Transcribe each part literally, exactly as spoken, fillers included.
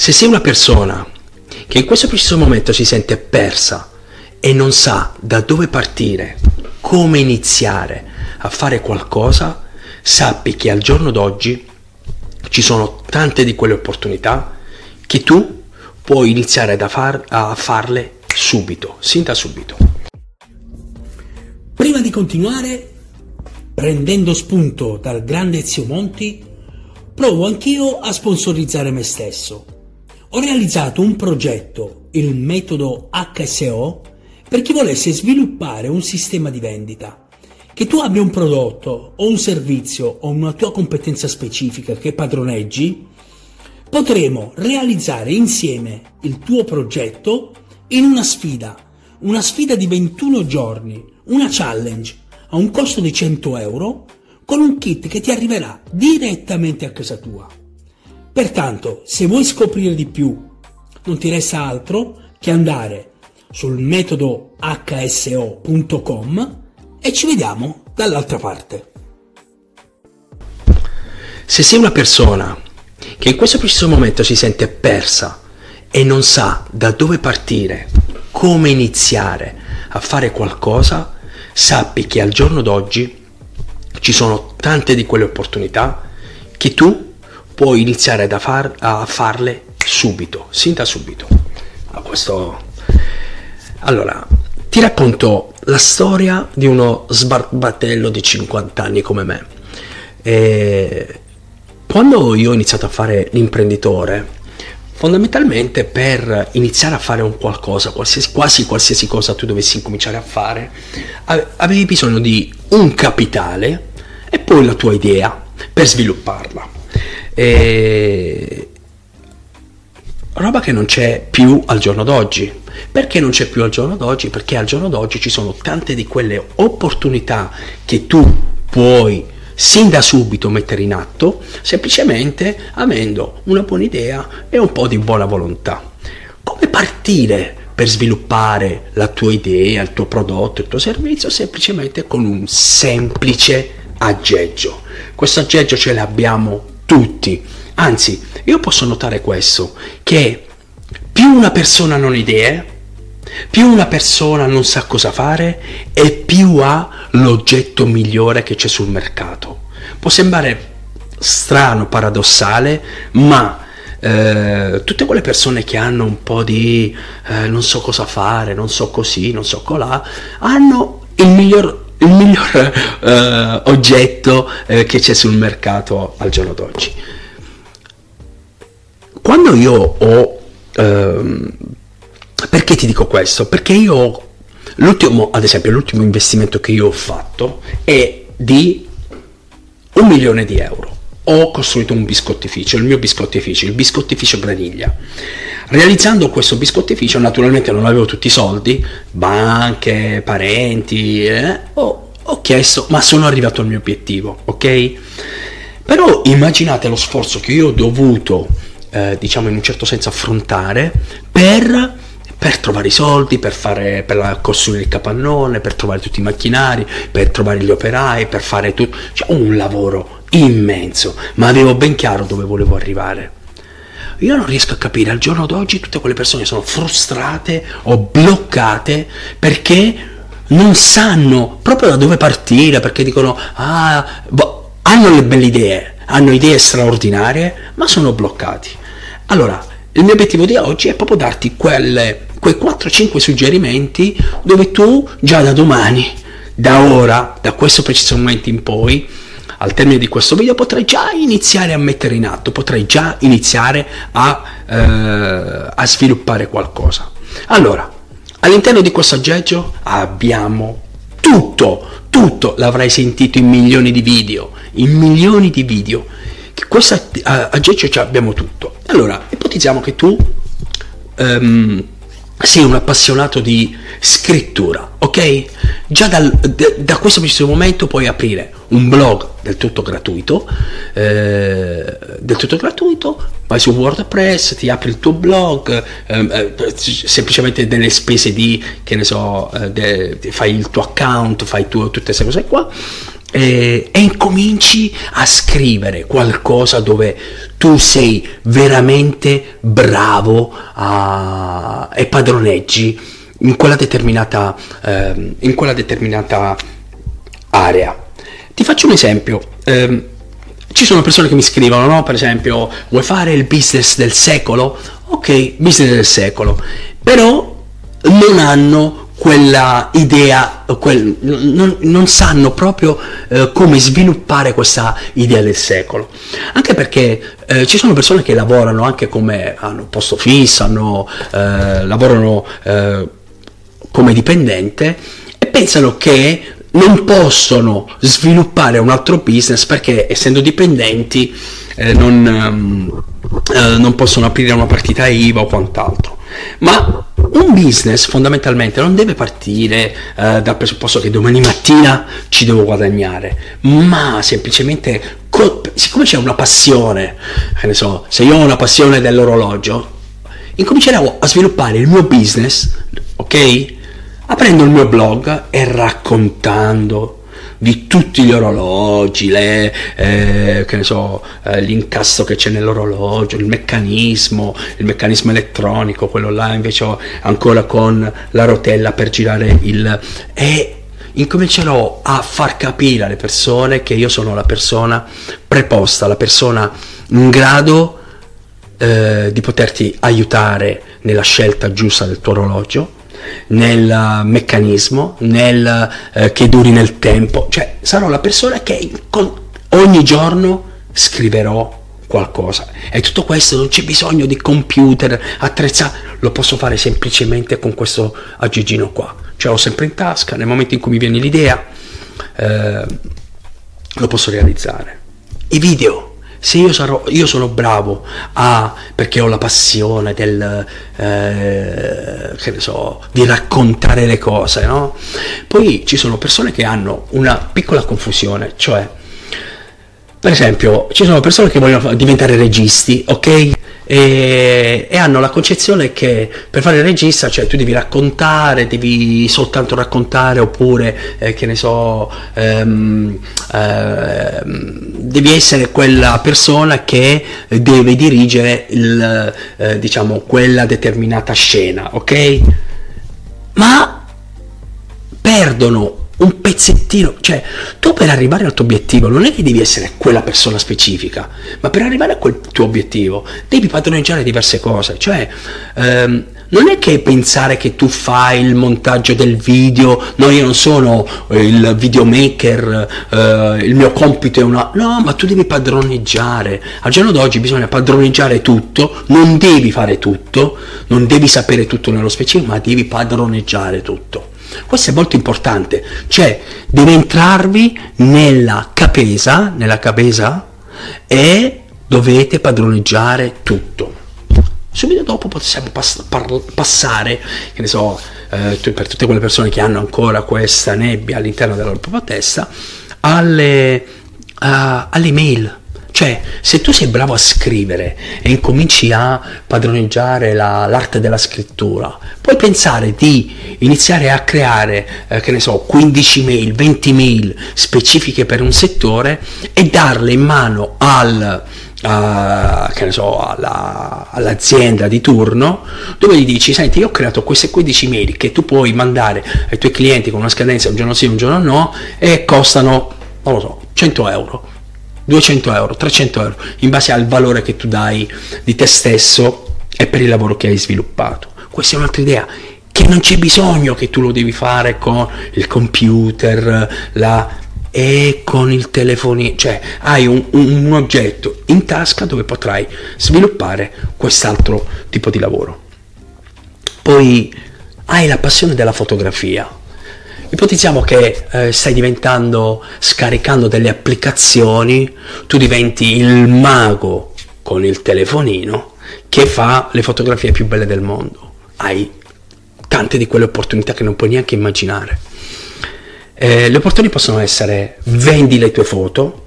Se sei una persona che in questo preciso momento si sente persa e non sa da dove partire, come iniziare a fare qualcosa, sappi che al giorno d'oggi ci sono tante di quelle opportunità che tu puoi iniziare da far, a farle subito, sin da subito. Prima di continuare, prendendo spunto dal grande Zio Monti, provo anch'io a sponsorizzare me stesso. Ho realizzato un progetto, il metodo H S O, per chi volesse sviluppare un sistema di vendita. Che tu abbia un prodotto o un servizio o una tua competenza specifica che padroneggi, potremo realizzare insieme il tuo progetto in una sfida, una sfida di ventuno giorni, una challenge a un costo di cento euro con un kit che ti arriverà direttamente a casa tua. Pertanto, se vuoi scoprire di più, non ti resta altro che andare sul metodo h s o punto com e ci vediamo dall'altra parte. Se sei una persona che in questo preciso momento si sente persa e non sa da dove partire, come iniziare a fare qualcosa, sappi che al giorno d'oggi ci sono tante di quelle opportunità che tu puoi iniziare da far, a farle subito, sin da subito. A questo... Allora, ti racconto la storia di uno sbarbatello di cinquanta anni come me. E quando io ho iniziato a fare l'imprenditore, fondamentalmente per iniziare a fare un qualcosa, qualsiasi, quasi qualsiasi cosa tu dovessi cominciare a fare, avevi bisogno di un capitale e poi la tua idea per svilupparla. E roba che non c'è più al giorno d'oggi. Perché non c'è più al giorno d'oggi? Perché al giorno d'oggi ci sono tante di quelle opportunità che tu puoi sin da subito mettere in atto, semplicemente avendo una buona idea e un po' di buona volontà. Come partire per sviluppare la tua idea, il tuo prodotto, il tuo servizio? Semplicemente con un semplice aggeggio. Questo aggeggio ce l'abbiamo tutti. Anzi, io posso notare questo, che più una persona non ha idee, più una persona non sa cosa fare e più ha l'oggetto migliore che c'è sul mercato. Può sembrare strano, paradossale, ma eh, tutte quelle persone che hanno un po' di eh, non so cosa fare, non so così, non so colà, hanno il miglior, il miglior eh, oggetto eh, che c'è sul mercato al giorno d'oggi. Quando io ho Perché ti dico questo? Perché io l'ultimo, ad esempio, l'ultimo investimento che io ho fatto è di un milione di euro. Ho costruito un biscottificio, il mio biscottificio, il biscottificio Braniglia. Realizzando questo biscottificio, naturalmente non avevo tutti i soldi, banche, parenti, eh? ho, ho chiesto, ma sono arrivato al mio obiettivo, ok? Però immaginate lo sforzo che io ho dovuto Eh, diciamo in un certo senso affrontare per, per trovare i soldi, per fare per costruire il capannone, per trovare tutti i macchinari, per trovare gli operai, per fare tutto, cioè, un lavoro immenso, ma avevo ben chiaro dove volevo arrivare. Io non riesco a capire al giorno d'oggi tutte quelle persone sono frustrate o bloccate perché non sanno proprio da dove partire, perché dicono ah, boh, hanno le belle idee, hanno idee straordinarie, ma sono bloccati. Allora, il mio obiettivo di oggi è proprio darti quelle, quei quattro cinque suggerimenti dove tu già da domani, da ora, da questo preciso momento in poi, al termine di questo video, potrai già iniziare a mettere in atto, potrai già iniziare a, eh, a sviluppare qualcosa. Allora, all'interno di questo aggeggio abbiamo tutto, tutto l'avrai sentito in milioni di video, in milioni di video, che questo aggeggio ci abbiamo tutto. Allora, ipotizziamo che tu um, sei un appassionato di scrittura, ok? Già dal, d- da questo preciso momento puoi aprire un blog del tutto gratuito, eh, del tutto gratuito, vai su WordPress, ti apri il tuo blog, eh, eh, semplicemente delle spese di, che ne so, eh, de, fai il tuo account, fai tu, tutte queste cose qua, eh, e incominci a scrivere qualcosa dove tu sei veramente bravo a, e padroneggi in quella determinata, eh, in quella determinata area. Ti faccio un esempio. Eh, ci sono persone che mi scrivono, no? Per esempio, vuoi fare il business del secolo? Ok, business del secolo, però non hanno quella idea, quel, non, non sanno proprio eh, come sviluppare questa idea del secolo, anche perché eh, ci sono persone che lavorano anche come, hanno posto fisso, hanno, eh, lavorano eh, come dipendente e pensano che non possono sviluppare un altro business perché, essendo dipendenti, eh, non, eh, non possono aprire una partita I V A o quant'altro. Ma un business fondamentalmente non deve partire eh, dal presupposto che domani mattina ci devo guadagnare, ma semplicemente co- siccome c'è una passione, che ne so, se io ho una passione dell'orologio, incomincerò a sviluppare il mio business, ok? Aprendo il mio blog e raccontando di tutti gli orologi, le, eh, che ne so, eh, l'incasso che c'è nell'orologio, il meccanismo, il meccanismo elettronico, quello là invece ho ancora con la rotella per girare il... E incomincerò a far capire alle persone che io sono la persona preposta, la persona in grado eh, di poterti aiutare nella scelta giusta del tuo orologio, nel meccanismo, nel eh, che duri nel tempo. Cioè, sarò la persona che con, ogni giorno scriverò qualcosa, e tutto questo non c'è bisogno di computer, attrezzare, lo posso fare semplicemente con questo aggeggino qua, cioè ho sempre in tasca, nel momento in cui mi viene l'idea eh, lo posso realizzare. I video, se io sarò, io sono bravo a, perché ho la passione del eh, che ne so, di raccontare le cose, no? Poi ci sono persone che hanno una piccola confusione, cioè per esempio ci sono persone che vogliono diventare registi, ok? E, e hanno la concezione che per fare il regista, cioè, tu devi raccontare, devi soltanto raccontare, oppure eh, che ne so, ehm, ehm, devi essere quella persona che deve dirigere il, eh, diciamo, quella determinata scena, ok? Ma perdono un pezzettino, cioè tu per arrivare al tuo obiettivo non è che devi essere quella persona specifica, ma per arrivare a quel tuo obiettivo devi padroneggiare diverse cose, cioè ehm, non è che pensare che tu fai il montaggio del video, no, io non sono il videomaker, eh, il mio compito è una... No, ma tu devi padroneggiare. Al giorno d'oggi bisogna padroneggiare tutto, non devi fare tutto, non devi sapere tutto nello specifico, ma devi padroneggiare tutto. Questo è molto importante, cioè deve entrarvi nella capesa, nella capesa, e dovete padroneggiare tutto. Subito dopo possiamo pass- par- passare, che ne so, eh, per tutte quelle persone che hanno ancora questa nebbia all'interno della loro propria testa, alle, uh, alle mail. Cioè, se tu sei bravo a scrivere e incominci a padroneggiare la, l'arte della scrittura, puoi pensare di iniziare a creare, eh, che ne so, quindici mail, venti mail specifiche per un settore e darle in mano al, a, che ne so, alla, all'azienda di turno, dove gli dici: senti, io ho creato queste quindici mail che tu puoi mandare ai tuoi clienti con una scadenza un giorno sì, un giorno no, e costano, non lo so, cento euro. duecento euro, trecento euro, in base al valore che tu dai di te stesso e per il lavoro che hai sviluppato. Questa è un'altra idea, che non c'è bisogno che tu lo devi fare con il computer, la... e con il telefonino, cioè hai un, un, un oggetto in tasca dove potrai sviluppare quest'altro tipo di lavoro. Poi hai la passione della fotografia. Ipotizziamo che eh, stai diventando, scaricando delle applicazioni, tu diventi il mago con il telefonino che fa le fotografie più belle del mondo. Hai tante di quelle opportunità che non puoi neanche immaginare. Eh, le opportunità possono essere: vendi le tue foto,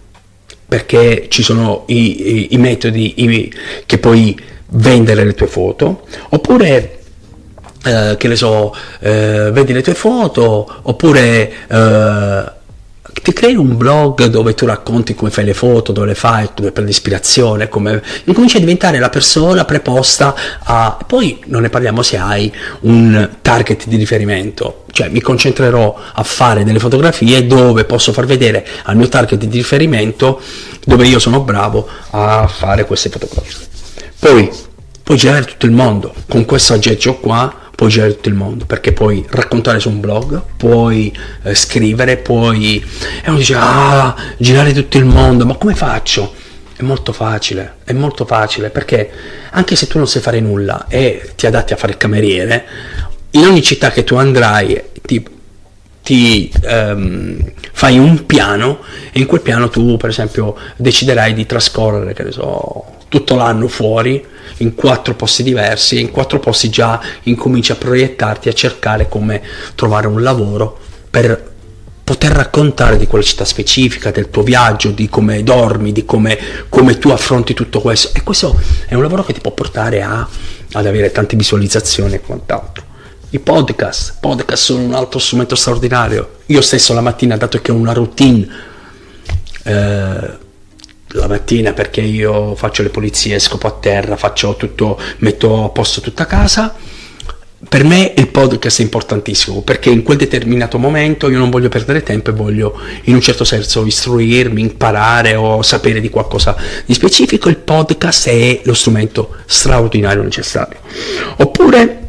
perché ci sono i, i, i metodi i, che puoi vendere le tue foto, oppure... Eh, che ne so, eh, vedi le tue foto, oppure eh, ti crei un blog dove tu racconti come fai le foto, dove le fai, dove prendi ispirazione, come incominci a diventare la persona preposta a... Poi non ne parliamo se hai un target di riferimento, cioè mi concentrerò a fare delle fotografie dove posso far vedere al mio target di riferimento dove io sono bravo a fare queste fotografie. Poi puoi girare tutto il mondo, con questo aggeggio qua puoi girare tutto il mondo, perché puoi raccontare su un blog, puoi eh, scrivere, puoi... E uno dice, ah, girare tutto il mondo, ma come faccio? È molto facile, è molto facile, perché anche se tu non sai fare nulla e ti adatti a fare il cameriere, in ogni città che tu andrai ti, ti ehm, fai un piano, e in quel piano tu, per esempio, deciderai di trascorrere, che ne so, tutto l'anno fuori, in quattro posti diversi, e in quattro posti già incominci a proiettarti, a cercare come trovare un lavoro per poter raccontare di quella città specifica, del tuo viaggio, di come dormi, di come, come tu affronti tutto questo. E questo è un lavoro che ti può portare a, ad avere tante visualizzazioni e quant'altro. I podcast, podcast sono un altro strumento straordinario. Io stesso la mattina, dato che ho una routine, eh, la mattina, perché io faccio le pulizie, scopo a terra, faccio tutto, metto a posto tutta casa, per me il podcast è importantissimo, perché in quel determinato momento io non voglio perdere tempo e voglio in un certo senso istruirmi, imparare o sapere di qualcosa di specifico. Il podcast è lo strumento straordinario necessario. Oppure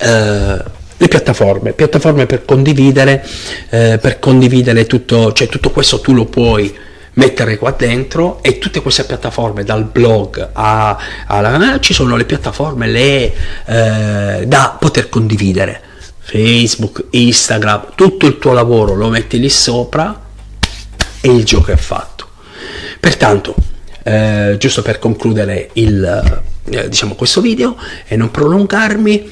eh, le piattaforme, piattaforme per condividere, eh, per condividere tutto, cioè tutto questo tu lo puoi mettere qua dentro, e tutte queste piattaforme, dal blog a, alla, ci sono le piattaforme le eh, da poter condividere, Facebook, Instagram, tutto il tuo lavoro lo metti lì sopra e il gioco è fatto. Pertanto eh, giusto per concludere il eh, diciamo questo video e non prolungarmi,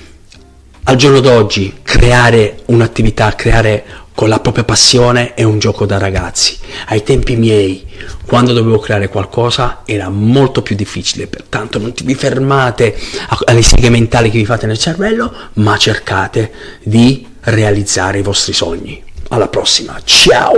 al giorno d'oggi creare un'attività, creare con la propria passione è un gioco da ragazzi. Ai tempi miei, quando dovevo creare qualcosa, era molto più difficile. Pertanto non vi fermate alle seghe mentali che vi fate nel cervello, ma cercate di realizzare i vostri sogni. Alla prossima, ciao!